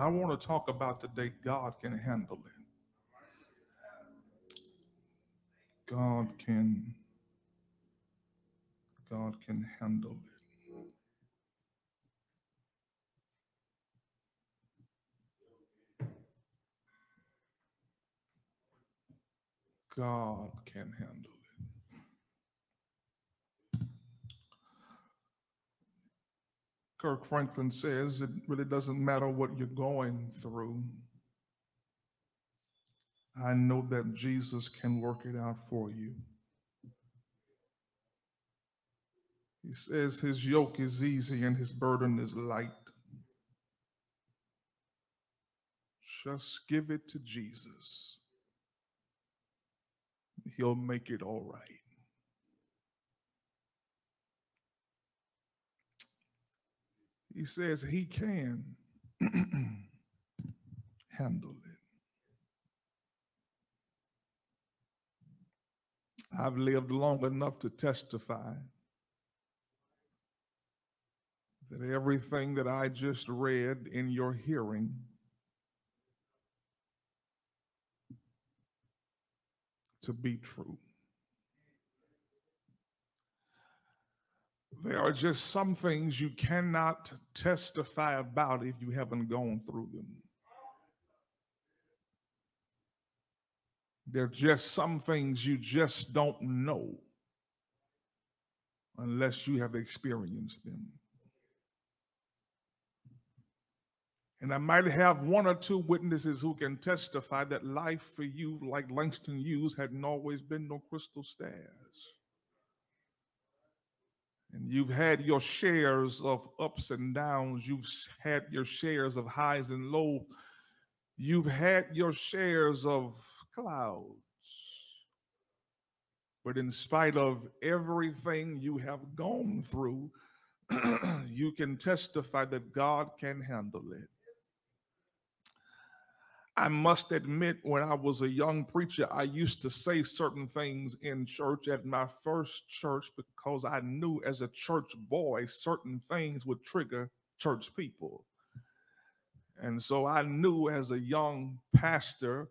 I want to talk about today, God can handle it. God can handle it. God can handle it. Kirk Franklin says it really doesn't matter what you're going through. I know that Jesus can work it out for you. He says his yoke is easy and his burden is light. Just give it to Jesus. He'll make it all right. He says he can handle it. I've lived long enough to testify that everything that I just read in your hearing, to be true. There are just some things you cannot testify about if you haven't gone through them. There are just some things you just don't know unless you have experienced them. And I might have one or two witnesses who can testify that life for you, like Langston Hughes, hadn't always been no crystal stairs. And you've had your shares of ups and downs. You've had your shares of highs and lows. You've had your shares of clouds. But in spite of everything you have gone through, you can testify that God can handle it. I must admit, when I was a young preacher, I used to say certain things in church at my first church because I knew as a church boy, certain things would trigger church people. And so I knew as a young pastor,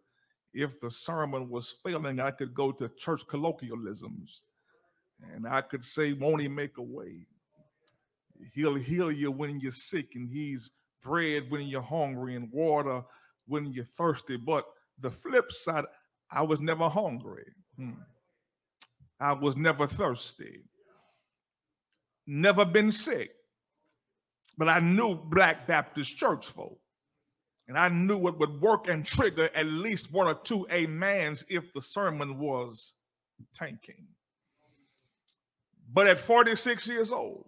if the sermon was failing, I could go to church colloquialisms and I could say, won't he make a way? He'll heal you when you're sick, and he's bread when you're hungry and water when you're thirsty. But the flip side, I was never hungry. I was never thirsty. Never been sick. But I knew Black Baptist church folk. And I knew it would work and trigger at least one or two amens if the sermon was tanking. But at 46 years old,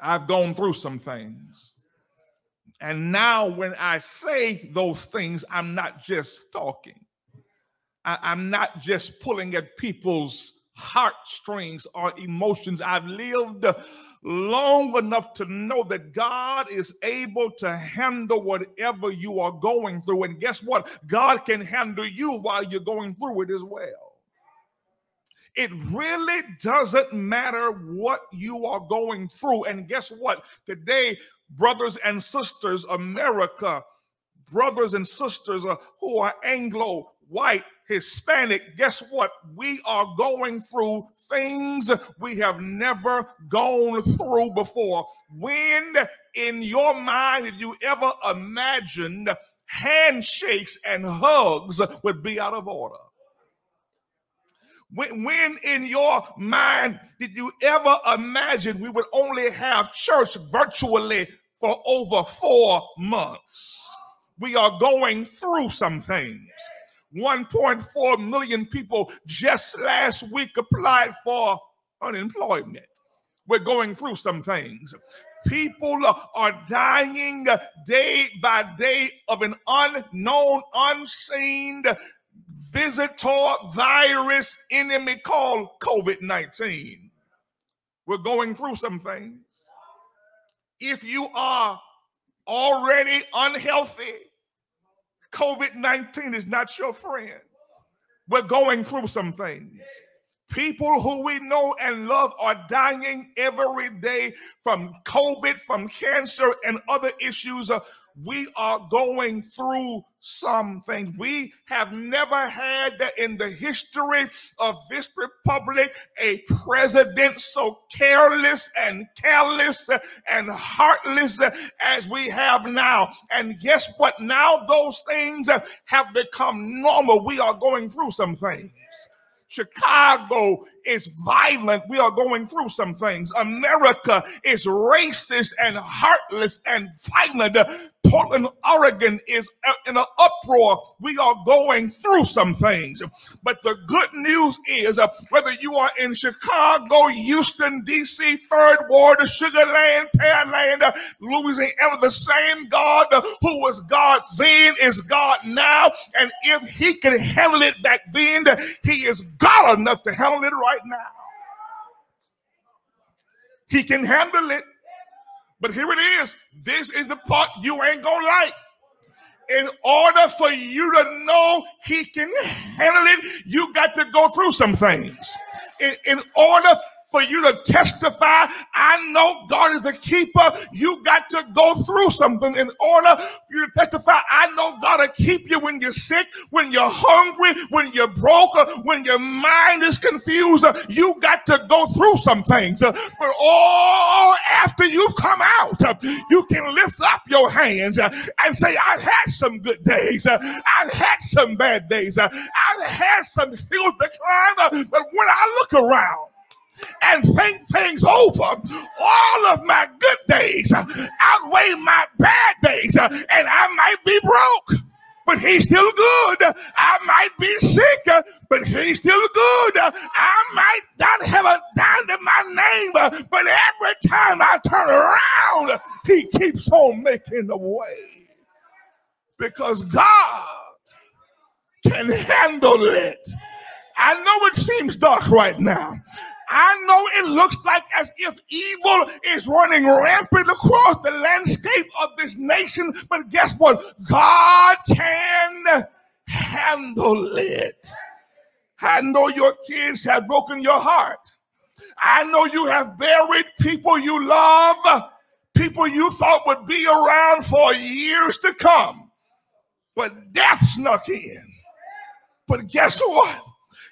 I've gone through some things. And now when I say those things, I'm not just talking. I'm not just pulling at people's heartstrings or emotions. I've lived long enough to know that God is able to handle whatever you are going through. And guess what? God can handle you while you're going through it as well. It really doesn't matter what you are going through. And guess what? Today, brothers and sisters, America, brothers and sisters who are Anglo, white, Hispanic, guess what? We are going through things we have never gone through before. When in your mind, if you ever imagined handshakes and hugs would be out of order? When in your mind did you ever imagine we would only have church virtually for over 4 months? We are going through some things. 1.4 million people just last week applied for unemployment. We're going through some things. People are dying day by day of an unknown, unseen visitor virus enemy called COVID-19. We're going through some things. If you are already unhealthy, COVID-19 is not your friend. We're going through some things. People who we know and love are dying every day from COVID, from cancer, and other issues. We are going through something. We have never had in the history of this republic a president so careless and callous and heartless as we have now. And guess what? Now those things have become normal. We are going through some things. Chicago is violent. We are going through some things. America is racist and heartless and violent. Portland, Oregon is in an uproar. We are going through some things. But the good news is whether you are in Chicago, Houston, D.C., Third Ward, Sugar Land, Pear Land, Louisiana, the same God who was God then is God now. And if he can handle it back then, he is God enough to handle it right now. He can handle it. But here it is. This is the part you ain't gonna like. In order for you to know he can handle it, you got to go through some things. In order for you to testify, I know God is the keeper, you got to go through something. In order for you to testify, I know God will keep you when you're sick, when you're hungry, when you're broke, when your mind is confused. You got to go through some things. But after you've come out, you can lift up your hands and say, I've had some good days. I've had some bad days. I've had some hills to climb. But when I look around and think things over, all of my good days outweigh my bad days, and I might be broke, but he's still good. I might be sick, but he's still good. I might not have a dime in my name, but every time I turn around, he keeps on making a way, because God can handle it. I know it seems dark right now. I know it looks like as if evil is running rampant across the landscape of this nation, but guess what? God can handle it. I know your kids have broken your heart. I know you have buried people you love, people you thought would be around for years to come, but death snuck in. But guess what?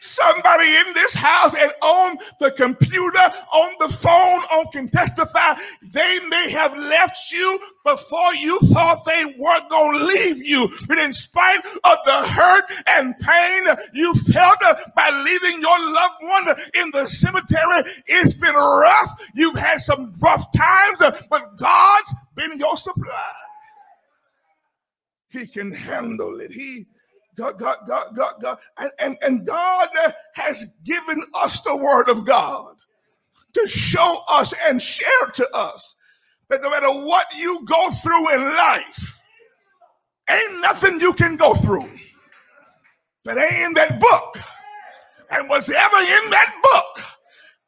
Somebody in this house and on the computer, on the phone, can testify. They may have left you before you thought they were going to leave you. But in spite of the hurt and pain you felt by leaving your loved one in the cemetery, it's been rough. You've had some rough times, but God's been your supply. He can handle it. God. And God has given us the word of God to show us and share to us that no matter what you go through in life, ain't nothing you can go through that ain't in that book. And what's ever in that book,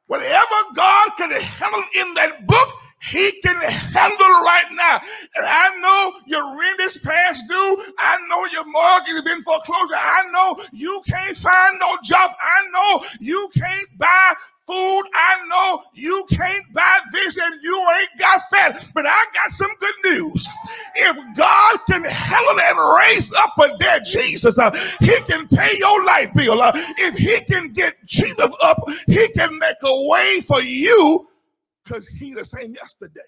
whatever God can handle in that book, he can handle right now. And I know your rent is past due. I know your mortgage is in foreclosure. I know you can't find no job. I know you can't buy food. I know you can't buy this and you ain't got fat. But I got some good news. If God can handle and raise up a dead Jesus, he can pay your light bill. If he can get Jesus up, he can make a way for you, because he the same yesterday,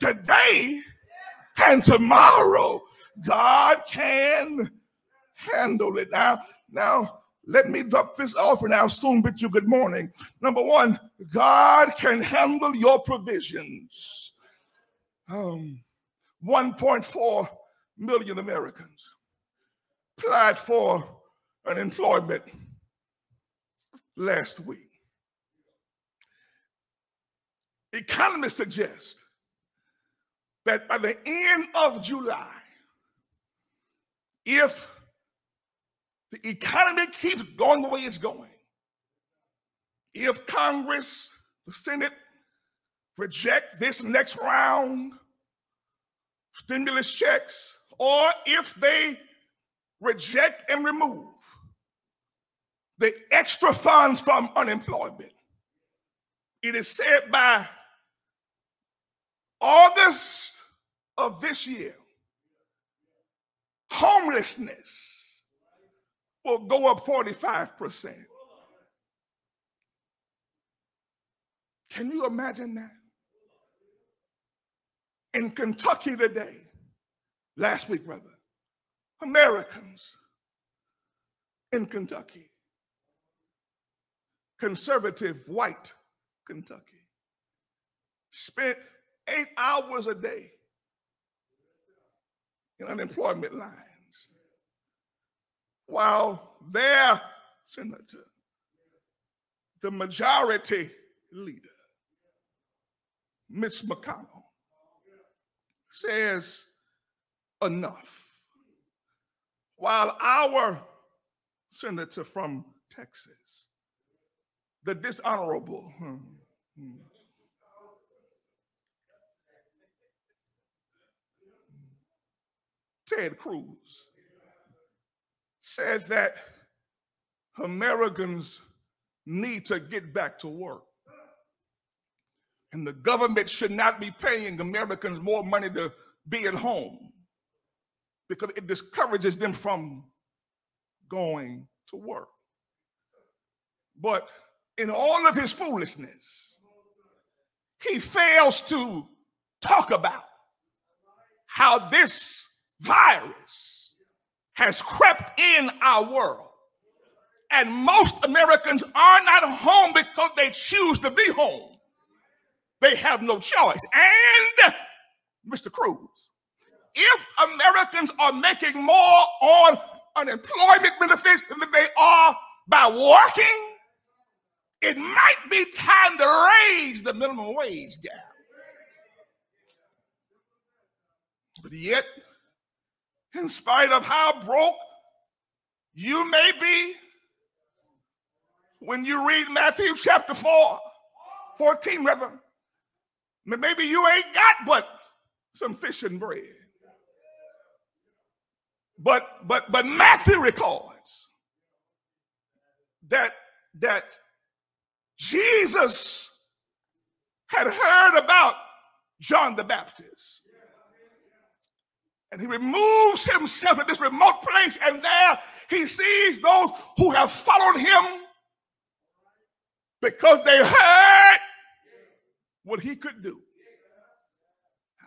today, and tomorrow. God can handle it. Now, let me drop this off and I'll soon bid you good morning. Number one, God can handle your provisions. 1.4 million Americans applied for unemployment last week. Economists suggest that by the end of July, if the economy keeps going the way it's going, if Congress, the Senate, reject this next round stimulus checks, or if they reject and remove the extra funds from unemployment. It is said by August of this year, homelessness will go up 45%. Can you imagine that? In Kentucky today, last week rather, Americans in Kentucky, conservative white Kentucky, spent 8 hours a day in unemployment lines while their senator, the majority leader, Mitch McConnell, says enough. While our senator from Texas, the dishonorable, Ted Cruz, said that Americans need to get back to work. And the government should not be paying Americans more money to be at home because it discourages them from going to work. But in all of his foolishness, he fails to talk about how this virus has crept in our world. And most Americans are not home because they choose to be home. They have no choice. And Mr. Cruz, if Americans are making more on unemployment benefits than they are by working, it might be time to raise the minimum wage gap. But yet, in spite of how broke you may be, when you read Matthew chapter 14 rather, maybe you ain't got but some fish and bread. But Matthew records that Jesus had heard about John the Baptist. And he removes himself to this remote place, and there he sees those who have followed him because they heard what he could do.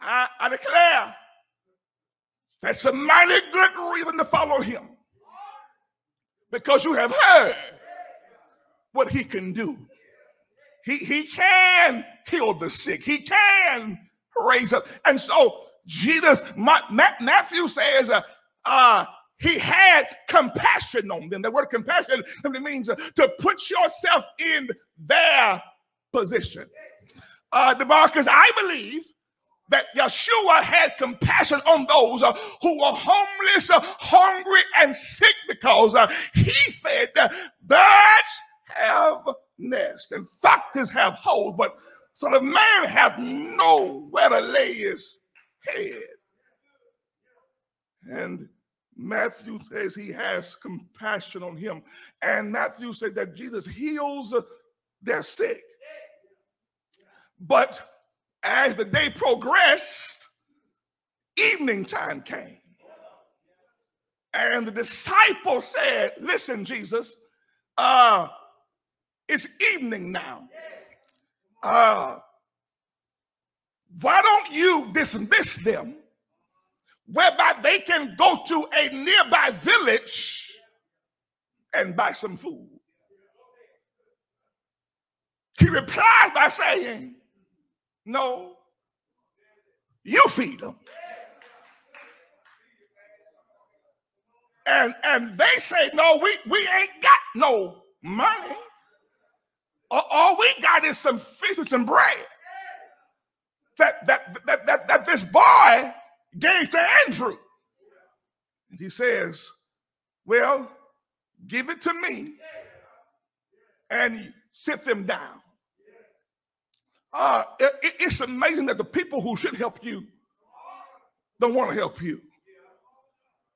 I declare that's a mighty good reason to follow him, because you have heard what he can do. He can heal the sick. He can raise up. And so Jesus, Matthew says, he had compassion on them. The word compassion means to put yourself in their position. DeMarcus, I believe that Yeshua had compassion on those who were homeless, hungry, and sick, because he fed birds have nests and foxes have holes, but so the man have nowhere to lay his head. And Matthew says he has compassion on him. And Matthew said that Jesus heals their sick. But as the day progressed, evening time came. And the disciple said, listen, Jesus, it's evening now. Why don't you dismiss them, whereby they can go to a nearby village and buy some food? He replied by saying, no, you feed them. And they say, no, we ain't got no money. All we got is some fish and some bread that this boy gave to Andrew. And he says, well, give it to me and sit them down. It's amazing that the people who should help you don't want to help you.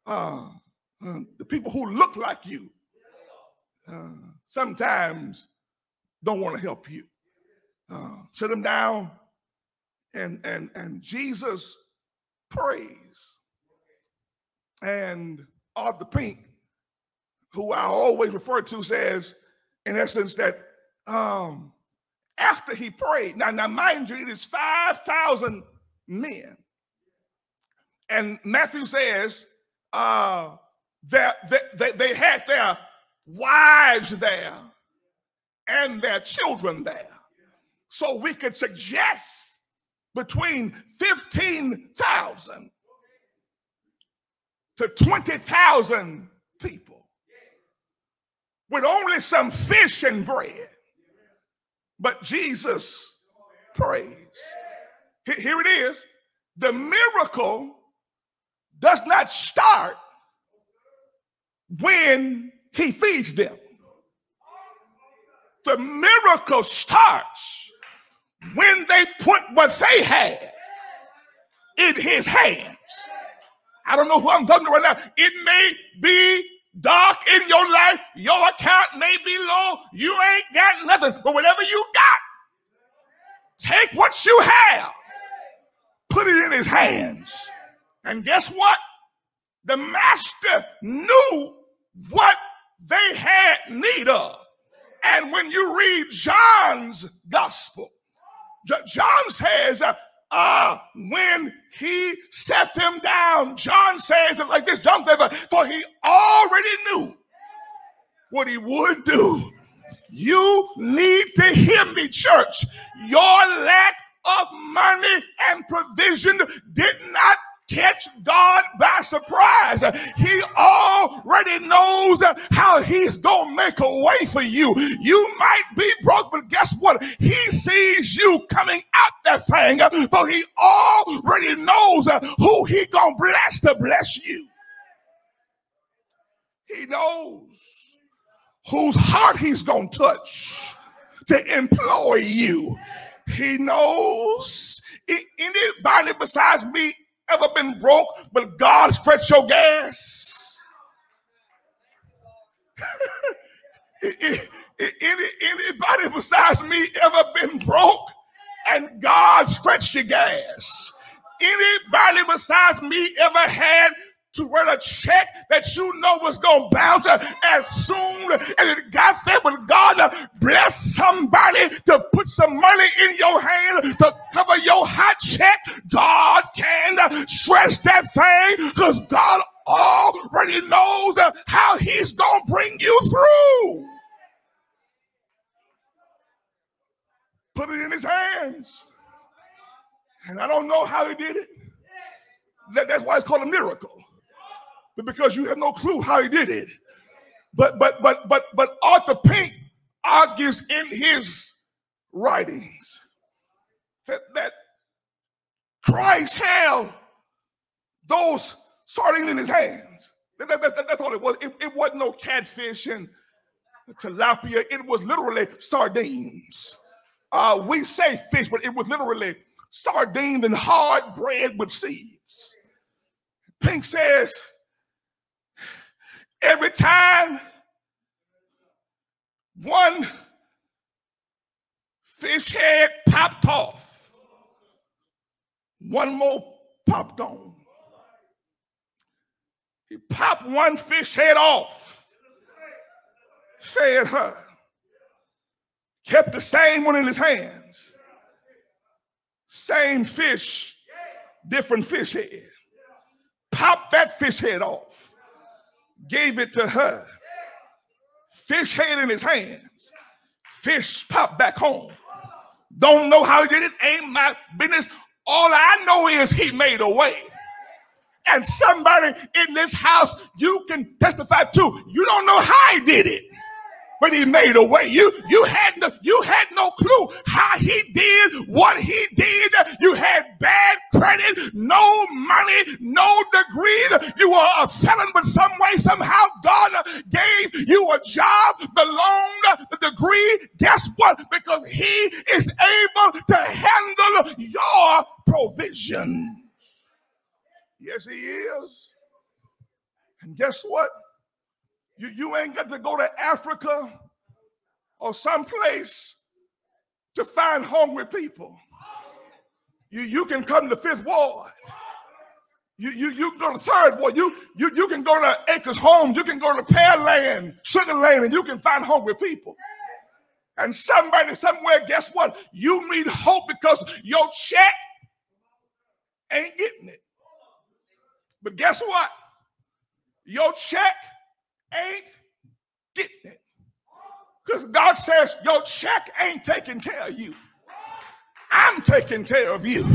The people who look like you sometimes don't want to help you. Sit them down, and Jesus prays. And Arthur Pink, who I always refer to, says, in essence, that after he prayed, now mind you, it is 5,000 men. And Matthew says that they had their wives there and their children there. So we could suggest between 15,000 to 20,000 people with only some fish and bread. But Jesus prays. Here it is. The miracle does not start when he feeds them. The miracle starts when they put what they had in his hands. I don't know who I'm talking to right now. It may be dark in your life. Your account may be low. You ain't got nothing. But whatever you got, take what you have, put it in his hands. And guess what? The master knew what they had need of. And when you read John's gospel, John says, when he set them down, John says it like this, John says, for he already knew what he would do. You need to hear me, church. Your lack of money and provision did not catch God by surprise. He already knows how he's gonna make a way for you. You might be broke, but guess what? He sees you coming out that thing, but he already knows who he gonna bless to bless you. He knows whose heart he's gonna touch to employ you. He knows. Anybody besides me ever been broke, but God stretched your gas? Anybody besides me ever been broke and God stretched your gas? Anybody besides me ever had to write a check that you know was going to bounce as soon as it got there, but God bless somebody to put some money in your hand to cover your hot check? God can stretch that thing because God already knows how he's going to bring you through. Put it in his hands. And I don't know how he did it. That's why it's called a miracle. But because you have no clue how he did it. But Arthur Pink argues in his writings that Christ held those sardines in his hands. That's all it was. It wasn't no catfish and tilapia. It was literally sardines. We say fish, but it was literally sardines and hard bread with seeds. Pink says, every time one fish head popped off, one more popped on. He popped one fish head off, fed her, kept the same one in his hands. Same fish, different fish head. Popped that fish head off. Gave it to her. Fish head in his hands. Fish popped back home. Don't know how he did it. Ain't my business. All I know is he made a way. And somebody in this house, you can testify to. You don't know how he did it, but he made a way. You had no clue how he did what he did. You had bad credit, no money, no degree. You were a felon, but some way, somehow God gave you a job, the loan, the degree. Guess what? Because he is able to handle your provision. Yes, he is. And guess what? You ain't got to go to Africa or someplace to find hungry people. You can come to Fifth Ward. You can go to Third Ward. You can go to Acres Home. You can go to Pear Land, Sugar Land, and you can find hungry people. And somebody somewhere, guess what? You need hope because your check ain't getting it. But guess what? Your check ain't getting it. Because God says your check ain't taking care of you. I'm taking care of you.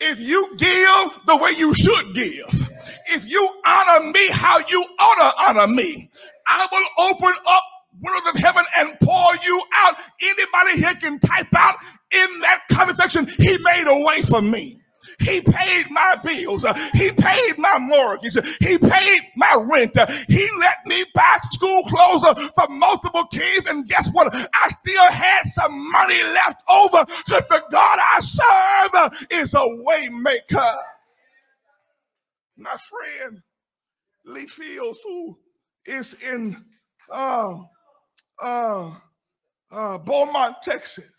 If you give the way you should give, if you honor me how you ought to honor me, I will open up windows of heaven and pour you out. Anybody here can type out in that comment section, he made a way for me. He paid my bills. He paid my mortgage. He paid my rent. He let me buy school clothes for multiple kids. And guess what? I still had some money left over because the God I serve is a way maker. My friend, Lee Fields, who is in Beaumont, Texas,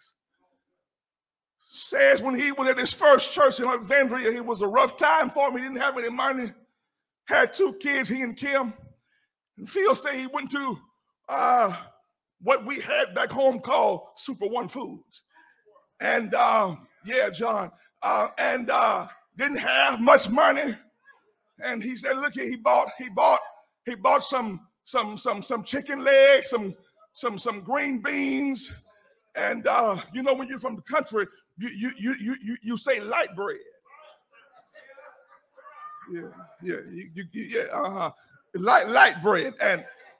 says when he was at his first church in Alexandria, it was a rough time for him. He didn't have any money. Had two kids, he and Kim. And Phil said he went to what we had back home called Super One Foods. And didn't have much money. And he said, look here, he bought some chicken legs, some green beans. And you know, when you're from the country, you say light bread. Light bread.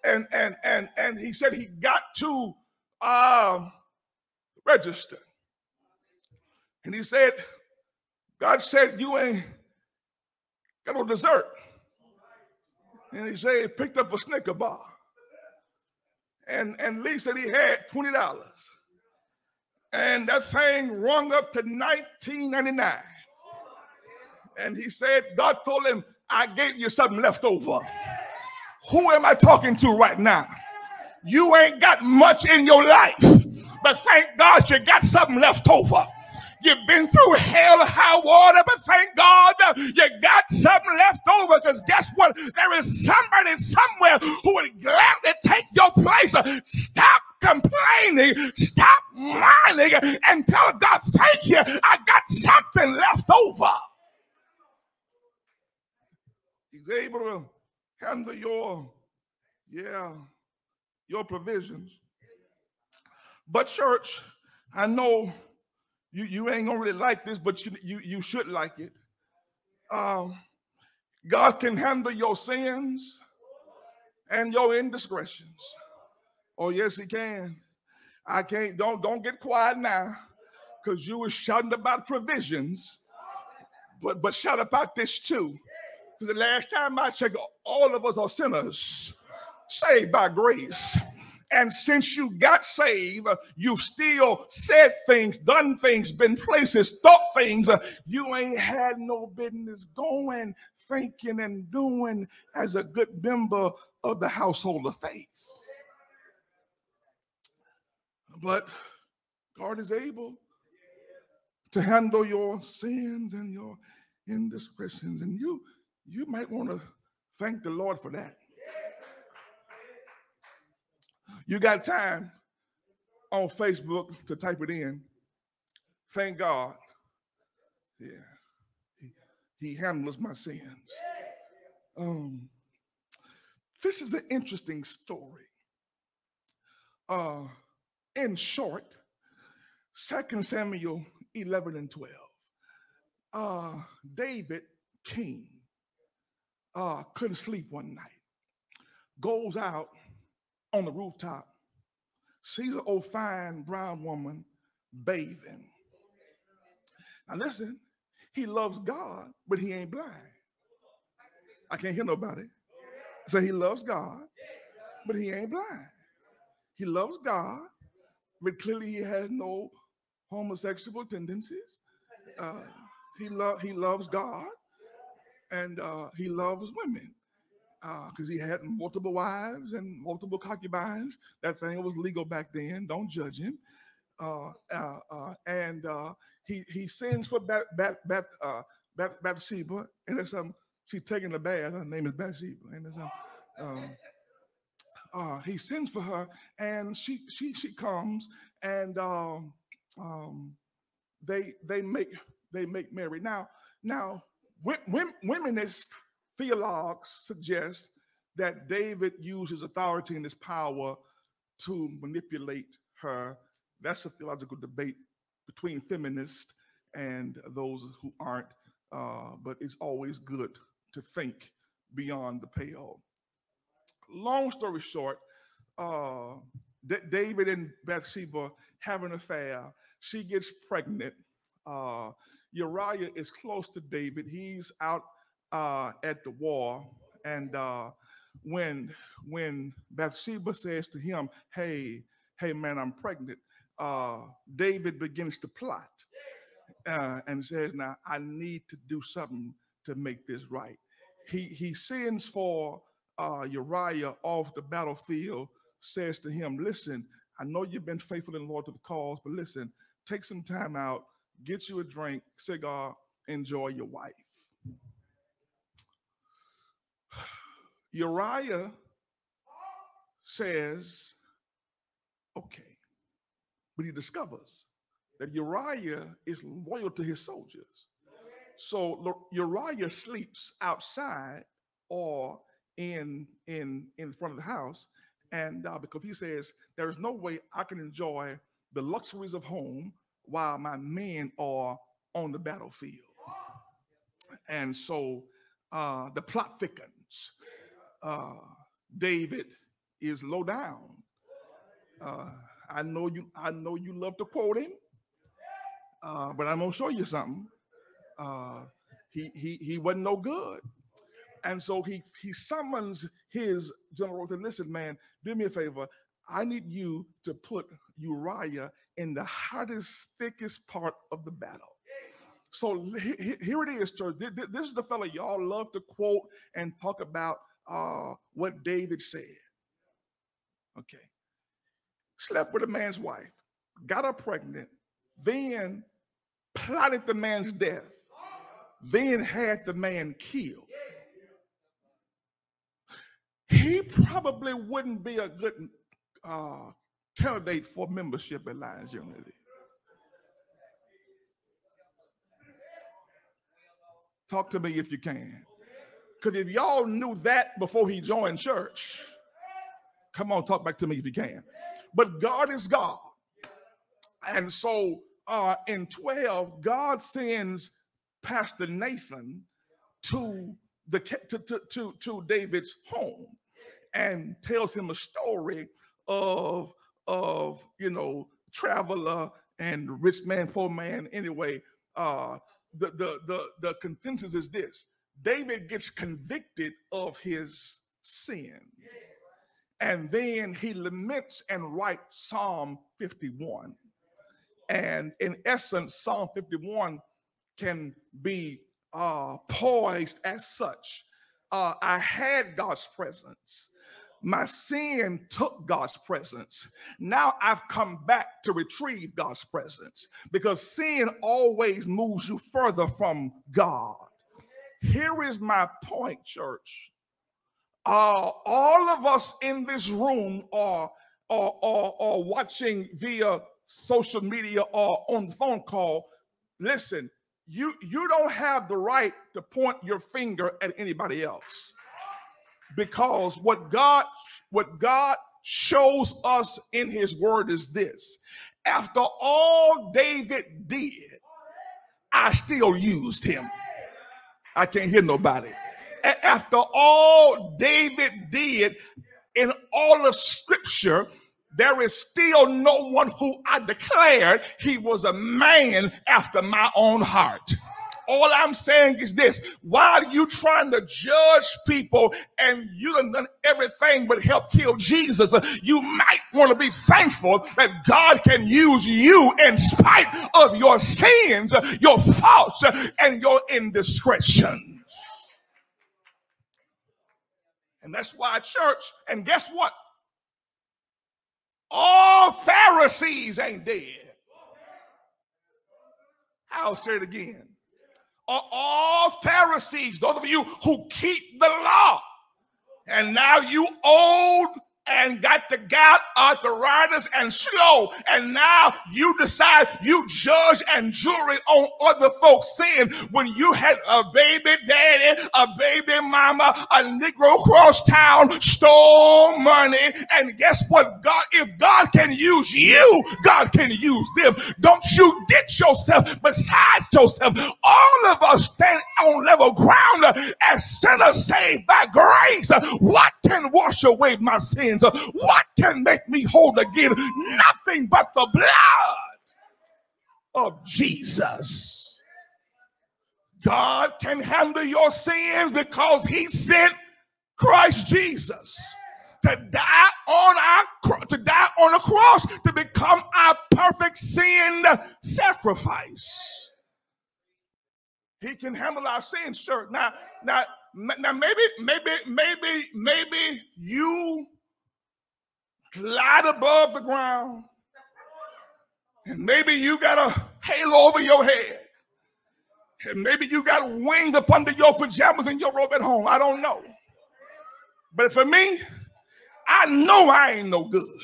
And he said he got to register. And he said, God said, you ain't got no dessert. And he said he picked up a Snicker bar. And Lee said he had $20. And that thing rung up to $19.99. And he said, God told him, I gave you something left over. Who am I talking to right now? You ain't got much in your life, but thank God you got something left over. You've been through hell, high water, but thank God you got something left over, because guess what? There is somebody somewhere who would gladly take your place. Stop complaining, stop whining, and tell God, thank you, I got something left over. He's able to handle your provisions. But church, I know you ain't gonna really like this, but you should like it. God can handle your sins and your indiscretions. Oh, yes, he can. I can't. Don't get quiet now, because you were shouting about provisions, but shout about this too. Because the last time I checked, all of us are sinners, saved by grace. And since you got saved, you've still said things, done things, been places, thought things you ain't had no business going, thinking, and doing as a good member of the household of faith. But God is able to handle your sins and your indiscretions. And you might want to thank the Lord for that. You got time on Facebook to type it in. Thank God. Yeah. He handles my sins. This is an interesting story. In short, 2 Samuel 11 and 12. David, king, couldn't sleep one night. Goes out on the rooftop, sees an old fine brown woman bathing. Now listen, he loves God, but he ain't blind. I can't hear nobody. So he loves God, but he ain't blind. He loves God, but clearly he has no homosexual tendencies. He loves God, and he loves women. because he had multiple wives and multiple concubines. That thing was legal back then. Don't judge him. He sends for Bathsheba, and there's some. She's taking a bath. Her name is Bathsheba, and there's some. He sends for her, and she comes, and they make Mary. Now womenist theologues suggest that David uses authority and his power to manipulate her. That's a theological debate between feminists and those who aren't, but it's always good to think beyond the pale. Long story short, David and Bathsheba have an affair. She gets pregnant. Uriah is close to David. He's out at the war, and when Bathsheba says to him, hey man, I'm pregnant, David begins to plot and says, now I need to do something to make this right. He sends for Uriah off the battlefield, says to him, listen, I know you've been faithful and loyal to the cause, but listen, take some time out, get you a drink, cigar, enjoy your wife. Uriah says, okay, but he discovers that Uriah is loyal to his soldiers. So Uriah sleeps outside or in front of the house, and because he says, there is no way I can enjoy the luxuries of home while my men are on the battlefield. And so the plot thickens. David is low down. I know you love to quote him, but I'm gonna show you something. He wasn't no good. And so he summons his general to, listen, man, do me a favor. I need you to put Uriah in the hottest, thickest part of the battle. So here it is, church. This is the fella y'all love to quote and talk about what David said. Okay. Slept with a man's wife, got her pregnant, then plotted the man's death, then had the man killed. He probably wouldn't be a good candidate for membership at Lions Unity. Talk to me if you can. Because if y'all knew that before he joined church, come on, talk back to me if you can. But God is God. And so in 12, God sends Pastor Nathan to David's home and tells him a story of you know, traveler and rich man, poor man. Anyway, the consensus is this: David gets convicted of his sin, and then he laments and writes Psalm 51. And in essence, Psalm 51 can be poised as such. I had God's presence. My sin took God's presence. Now I've come back to retrieve God's presence, because sin always moves you further from God. Here is my point, church. All of us in this room are watching via social media or on the phone call. Listen, you don't have the right to point your finger at anybody else. Because what God shows us in his word is this: after all David did, I still used him. I can't hear nobody. After all David did in all of scripture, there is still no one who I declared he was a man after my own heart. All I'm saying is this: why are you trying to judge people and you done everything but help kill Jesus? You might want to be thankful that God can use you in spite of your sins, your faults, and your indiscretions. And that's why church, and guess what? All Pharisees ain't dead. I'll say it again. All Pharisees, those of you who keep the law, and now you old and got the gout, arthritis, and slow, and now you decide you judge and jury on other folks' sin when you had a baby daddy, a baby mama, a Negro cross town, stole money, and guess what? God, if God can use you, God can use them. Don't you ditch yourself beside yourself. All of us stand on level ground as sinners saved by grace. What can wash away my sin? What can make me whole again? Nothing but the blood of Jesus. God can handle your sins because he sent Christ Jesus to die on a cross to become our perfect sin sacrifice. He can handle our sins, sir. Now maybe you light above the ground, and maybe you got a halo over your head, and maybe you got wings up under your pajamas and your robe at home. I don't know, but for me, I know I ain't no good.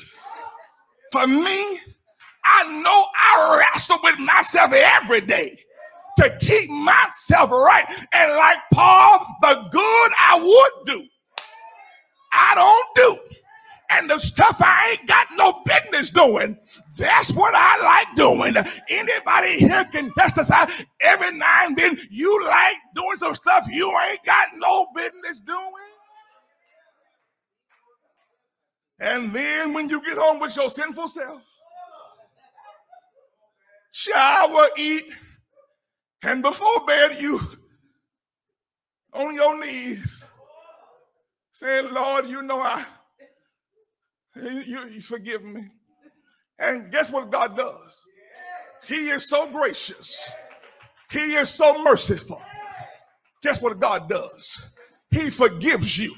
For me, I know I wrestle with myself every day to keep myself right. And like Paul, the good I would do, I don't do. And the stuff I ain't got no business doing, that's what I like doing. Anybody here can testify every now and then you like doing some stuff you ain't got no business doing. And then when you get home with your sinful self, shower, eat, and before bed you on your knees saying, Lord, you know you forgive me. And guess what God does? He is so gracious. He is so merciful. Guess what God does? He forgives you.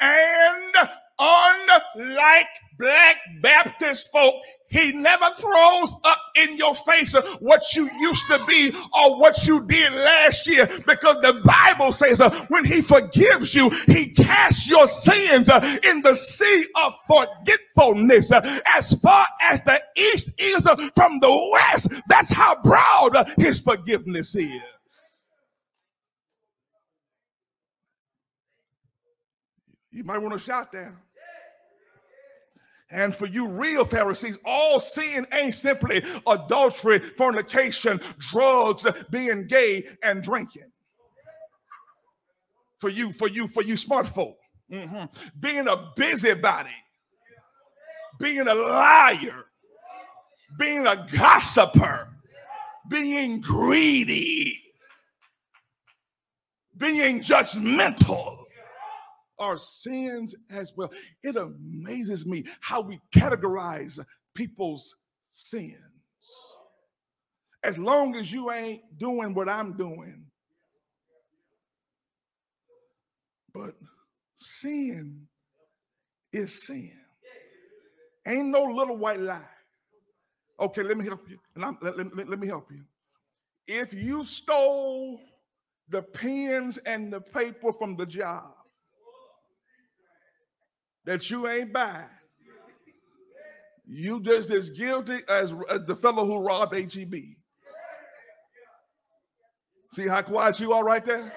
And unlike Black Baptist folk, he never throws up in your face what you used to be or what you did last year, because the Bible says when he forgives you, he casts your sins in the sea of forgetfulness. As far as the east is from the west, that's how broad his forgiveness is. You might want to shout down. And for you real Pharisees, all sin ain't simply adultery, fornication, drugs, being gay, and drinking. For you smart folk, being a busybody, being a liar, being a gossiper, being greedy, being judgmental, our sins as well. It amazes me how we categorize people's sins. As long as you ain't doing what I'm doing. But sin is sin. Ain't no little white lie. Okay, let me help you. Let me help you. If you stole the pens and the paper from the job that you ain't buy, you just as guilty as the fellow who robbed H-E-B. See how quiet you are right there?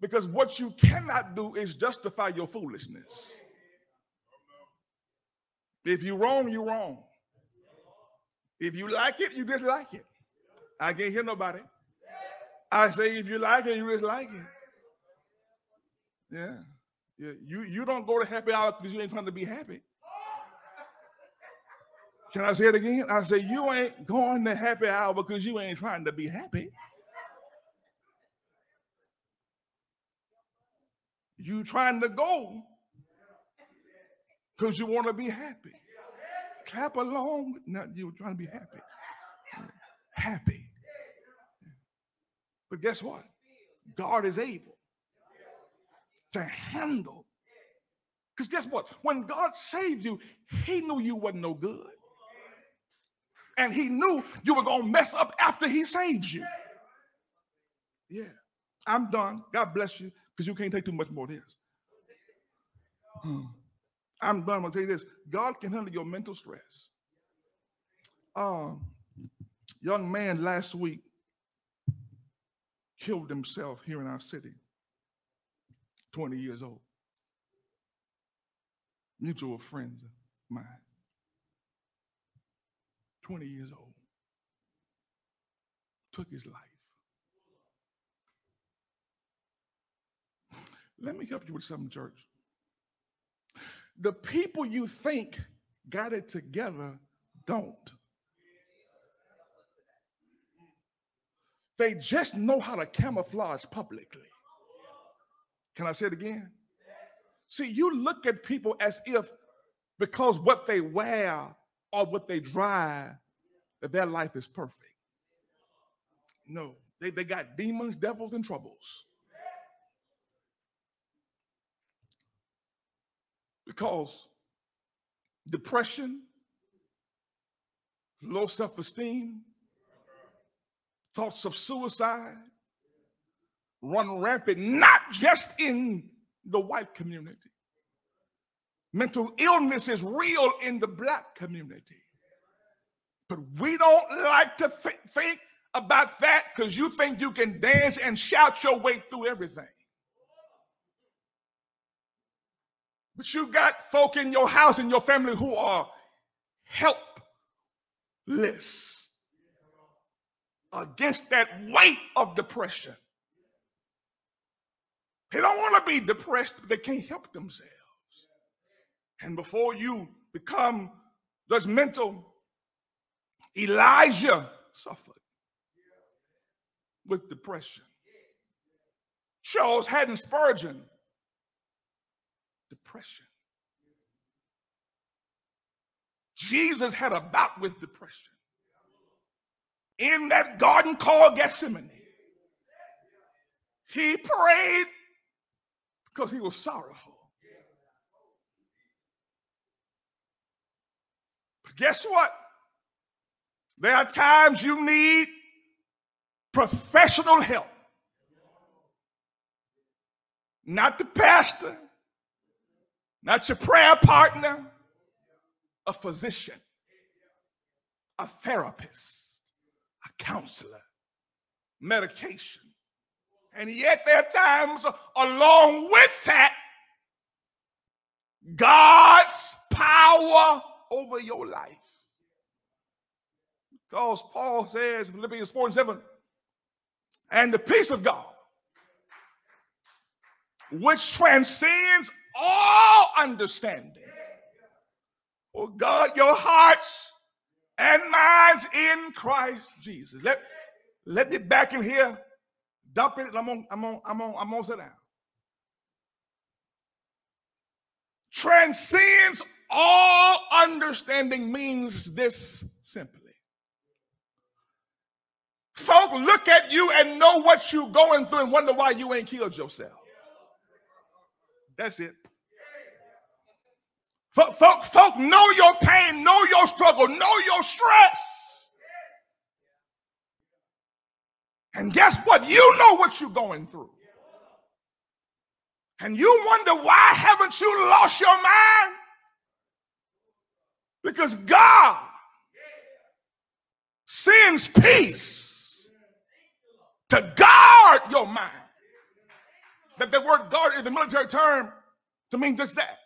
Because what you cannot do is justify your foolishness. If you wrong, you wrong. If you like it, you dislike it. I can't hear nobody. I say, if you like it, you just like it. Yeah. You don't go to happy hour because you ain't trying to be happy. Can I say it again? I say, you ain't going to happy hour because you ain't trying to be happy. You trying to go because you want to be happy. Clap along. Now, you were trying to be happy. Happy. But guess what? God is able to handle. Because guess what? When God saved you, he knew you wasn't no good. And he knew you were going to mess up after he saved you. Yeah. I'm done. God bless you, because you can't take too much more of this. I'm done. I'm going to tell you this. God can handle your mental stress. Young man last week killed himself here in our city, 20 years old. Mutual friend of mine, 20 years old, took his life. Let me help you with something, church. The people you think got it together don't. They just know how to camouflage publicly. Can I say it again? See, you look at people as if because what they wear or what they drive, that their life is perfect. No, they got demons, devils, and troubles. Because depression, low self-esteem, thoughts of suicide run rampant, not just in the white community. Mental illness is real in the black community. But we don't like to think about that, because you think you can dance and shout your way through everything. But you got folk in your house and your family who are helpless against that weight of depression. They don't want to be depressed, but they can't help themselves. And before you become this mental, Elijah suffered with depression. Charles Haddon Spurgeon, depression. Jesus had a bout with depression in that garden called Gethsemane. He prayed because he was sorrowful. But guess what? There are times you need professional help. Not the pastor, not your prayer partner, a physician, a therapist, a counselor, medication. And yet there are times along with that, God's power over your life. Because Paul says in Philippians 4:7, and the peace of God, which transcends all understanding, will guard your hearts and minds in Christ Jesus. Let me back in here, dump it, and I'm on sit down. Transcends all understanding means this simply. Folk look at you and know what you're going through and wonder why you ain't killed yourself. That's it. Folk, know your pain, know your struggle, know your stress. And guess what? You know what you're going through. And you wonder, why haven't you lost your mind? Because God sends peace to guard your mind. That the word guard is the military term to mean just that.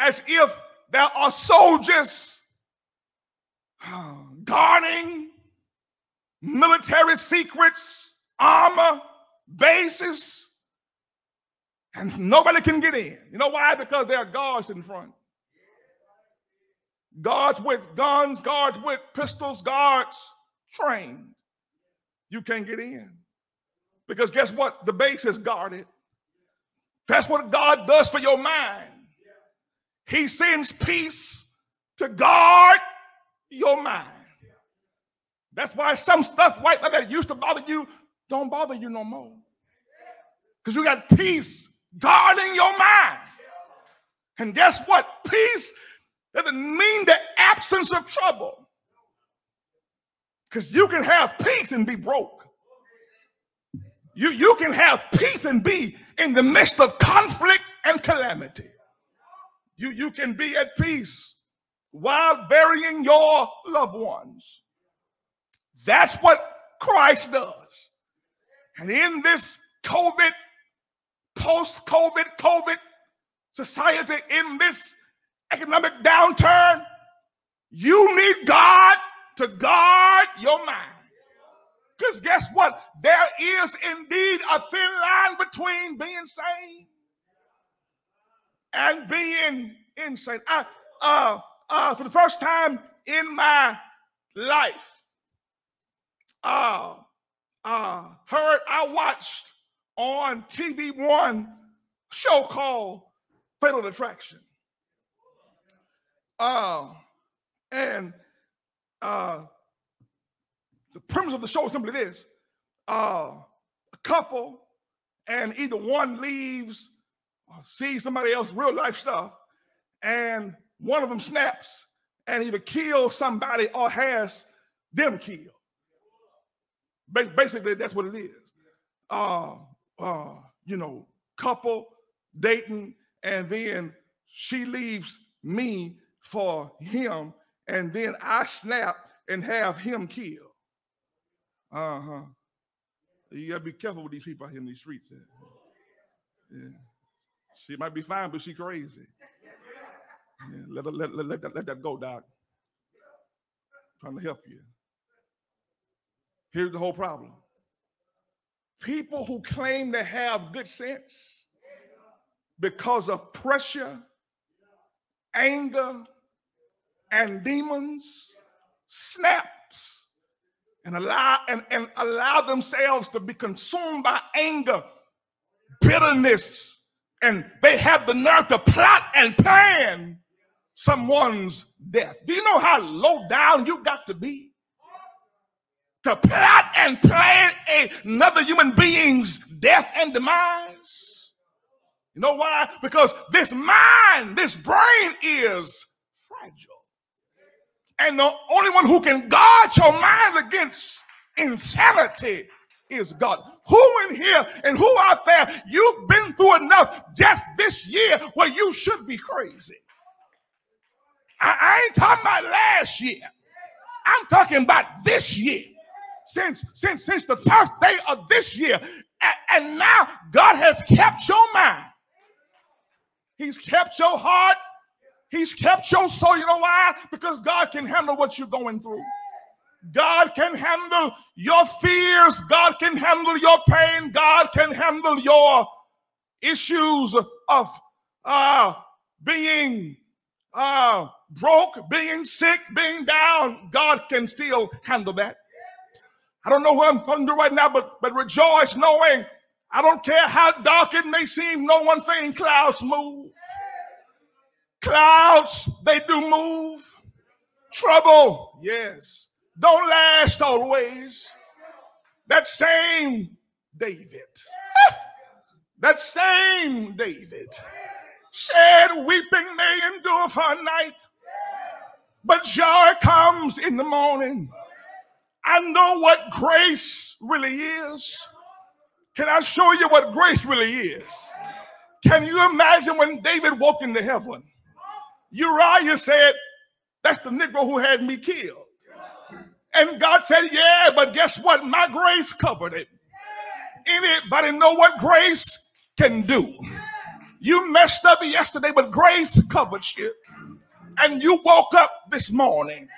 As if there are soldiers guarding military secrets, armor, bases, and nobody can get in. You know why? Because there are guards in front. Guards with guns, guards with pistols, guards trained. You can't get in. Because guess what? The base is guarded. That's what God does for your mind. He sends peace to guard your mind. That's why some stuff like that used to bother you don't bother you no more. Because you got peace guarding your mind. And guess what? Peace doesn't mean the absence of trouble. Because you can have peace and be broke. You can have peace and be in the midst of conflict and calamity. You can be at peace while burying your loved ones. That's what Christ does. And in this COVID, post-COVID, COVID society, in this economic downturn, you need God to guard your mind. Because guess what? There is indeed a thin line between being sane and being insane. For the first time in my life, I watched on TV one show called Fatal Attraction. And the premise of the show is simply this. A couple, and either one leaves or sees somebody else's real life stuff, and one of them snaps and either kills somebody or has them killed. Basically, that's what it is. Couple dating, and then she leaves me for him, and then I snap and have him killed. You gotta be careful with these people out here in these streets. Yeah, she might be fine, but she crazy. Yeah, let that go, Doc. I'm trying to help you. Here's the whole problem. People who claim to have good sense because of pressure, anger, and demons, snaps and allow themselves to be consumed by anger, bitterness, and they have the nerve to plot and plan someone's death. Do you know how low down you got to be to plot and plan another human being's death and demise? You know why? Because this mind, this brain is fragile. And the only one who can guard your mind against insanity is God. Who in here and who out there, you've been through enough just this year where you should be crazy. I ain't talking about last year. I'm talking about this year. Since the first day of this year. And now God has kept your mind. He's kept your heart. He's kept your soul. You know why? Because God can handle what you're going through. God can handle your fears. God can handle your pain. God can handle your issues of being broke, being sick, being down. God can still handle that. I don't know who I'm talking to right now, but rejoice knowing I don't care how dark it may seem, no one thing, clouds move. Clouds, they do move. Trouble, yes, don't last always. That same David, that same David said, weeping may endure for a night, but joy comes in the morning. I know what grace really is. Can I show you what grace really is? Can you imagine when David walked into heaven? Uriah said, that's the Negro who had me killed. And God said, yeah, but guess what? My grace covered it. Anybody know what grace can do? You messed up yesterday, but grace covered you. And you woke up this morning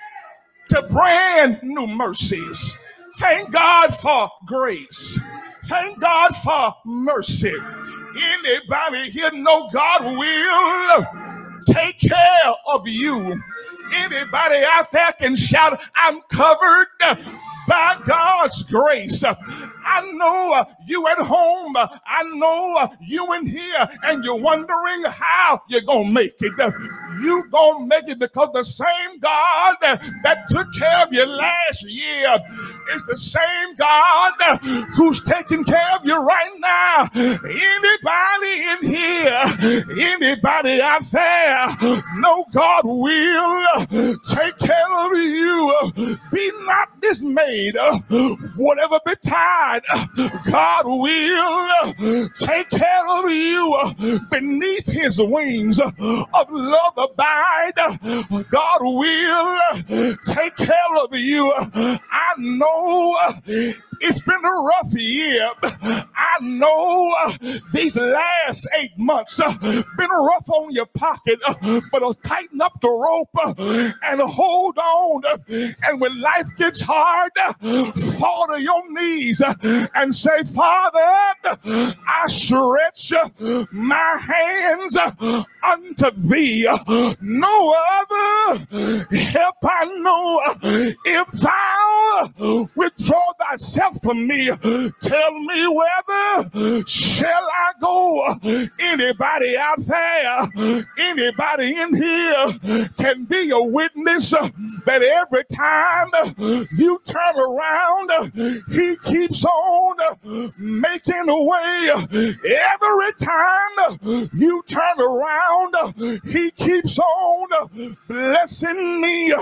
to brand new mercies. Thank God for grace. Thank God for mercy. Anybody here know God will take care of you? Anybody out there can shout, I'm covered by God's grace. I know you at home. I know you in here and you're wondering how you're going to make it. You're going to make it because the same God that took care of you last year is the same God who's taking care of you right now. Anybody in here, anybody out there, know God will take care of you. Be not dismayed. Whatever betide, God will take care of you. Beneath his wings of love abide, God will take care of you. I know it's been a rough year. I know these last 8 months been rough on your pocket, but tighten up the rope and hold on. And when life gets hard, fall to your knees and say, Father, I stretch my hands unto thee. No other help I know. If thou withdraw thyself from me, tell me whether shall I go. Anybody out there, anybody in here can be a witness that every time you turn around, he keeps on making a way. Every time you turn around, he keeps on blessing me.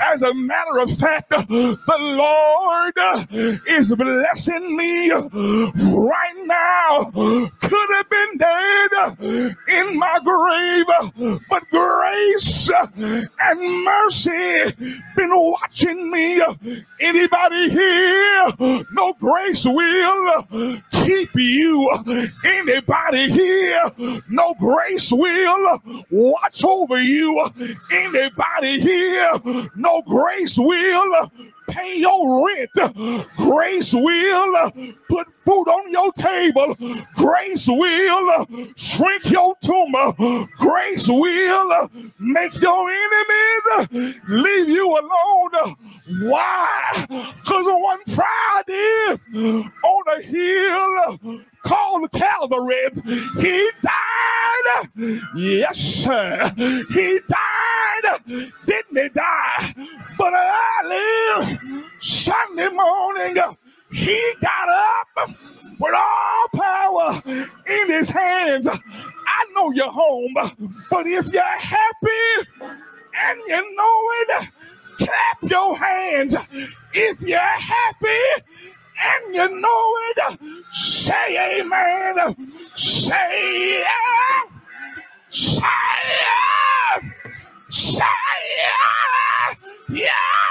As a matter of fact, the Lord is blessing me right now. Could have been dead in my grave, but grace and mercy been watching me. Anybody here? No, grace will keep you. Anybody here? No, grace will watch over you. Anybody here? No, grace will pay your rent. Grace will put food on your table. Grace will shrink your tumor. Grace will make your enemies leave you alone. Why? Because one Friday on a hill called Calvary, he died. Yes, sir. He died. Didn't he die? But early Sunday morning, he got up with all power in his hands. I know you're home, but if you're happy and you know it, clap your hands. If you're happy and you know it, say amen. Say yeah. Say yeah. Say yeah. Yeah.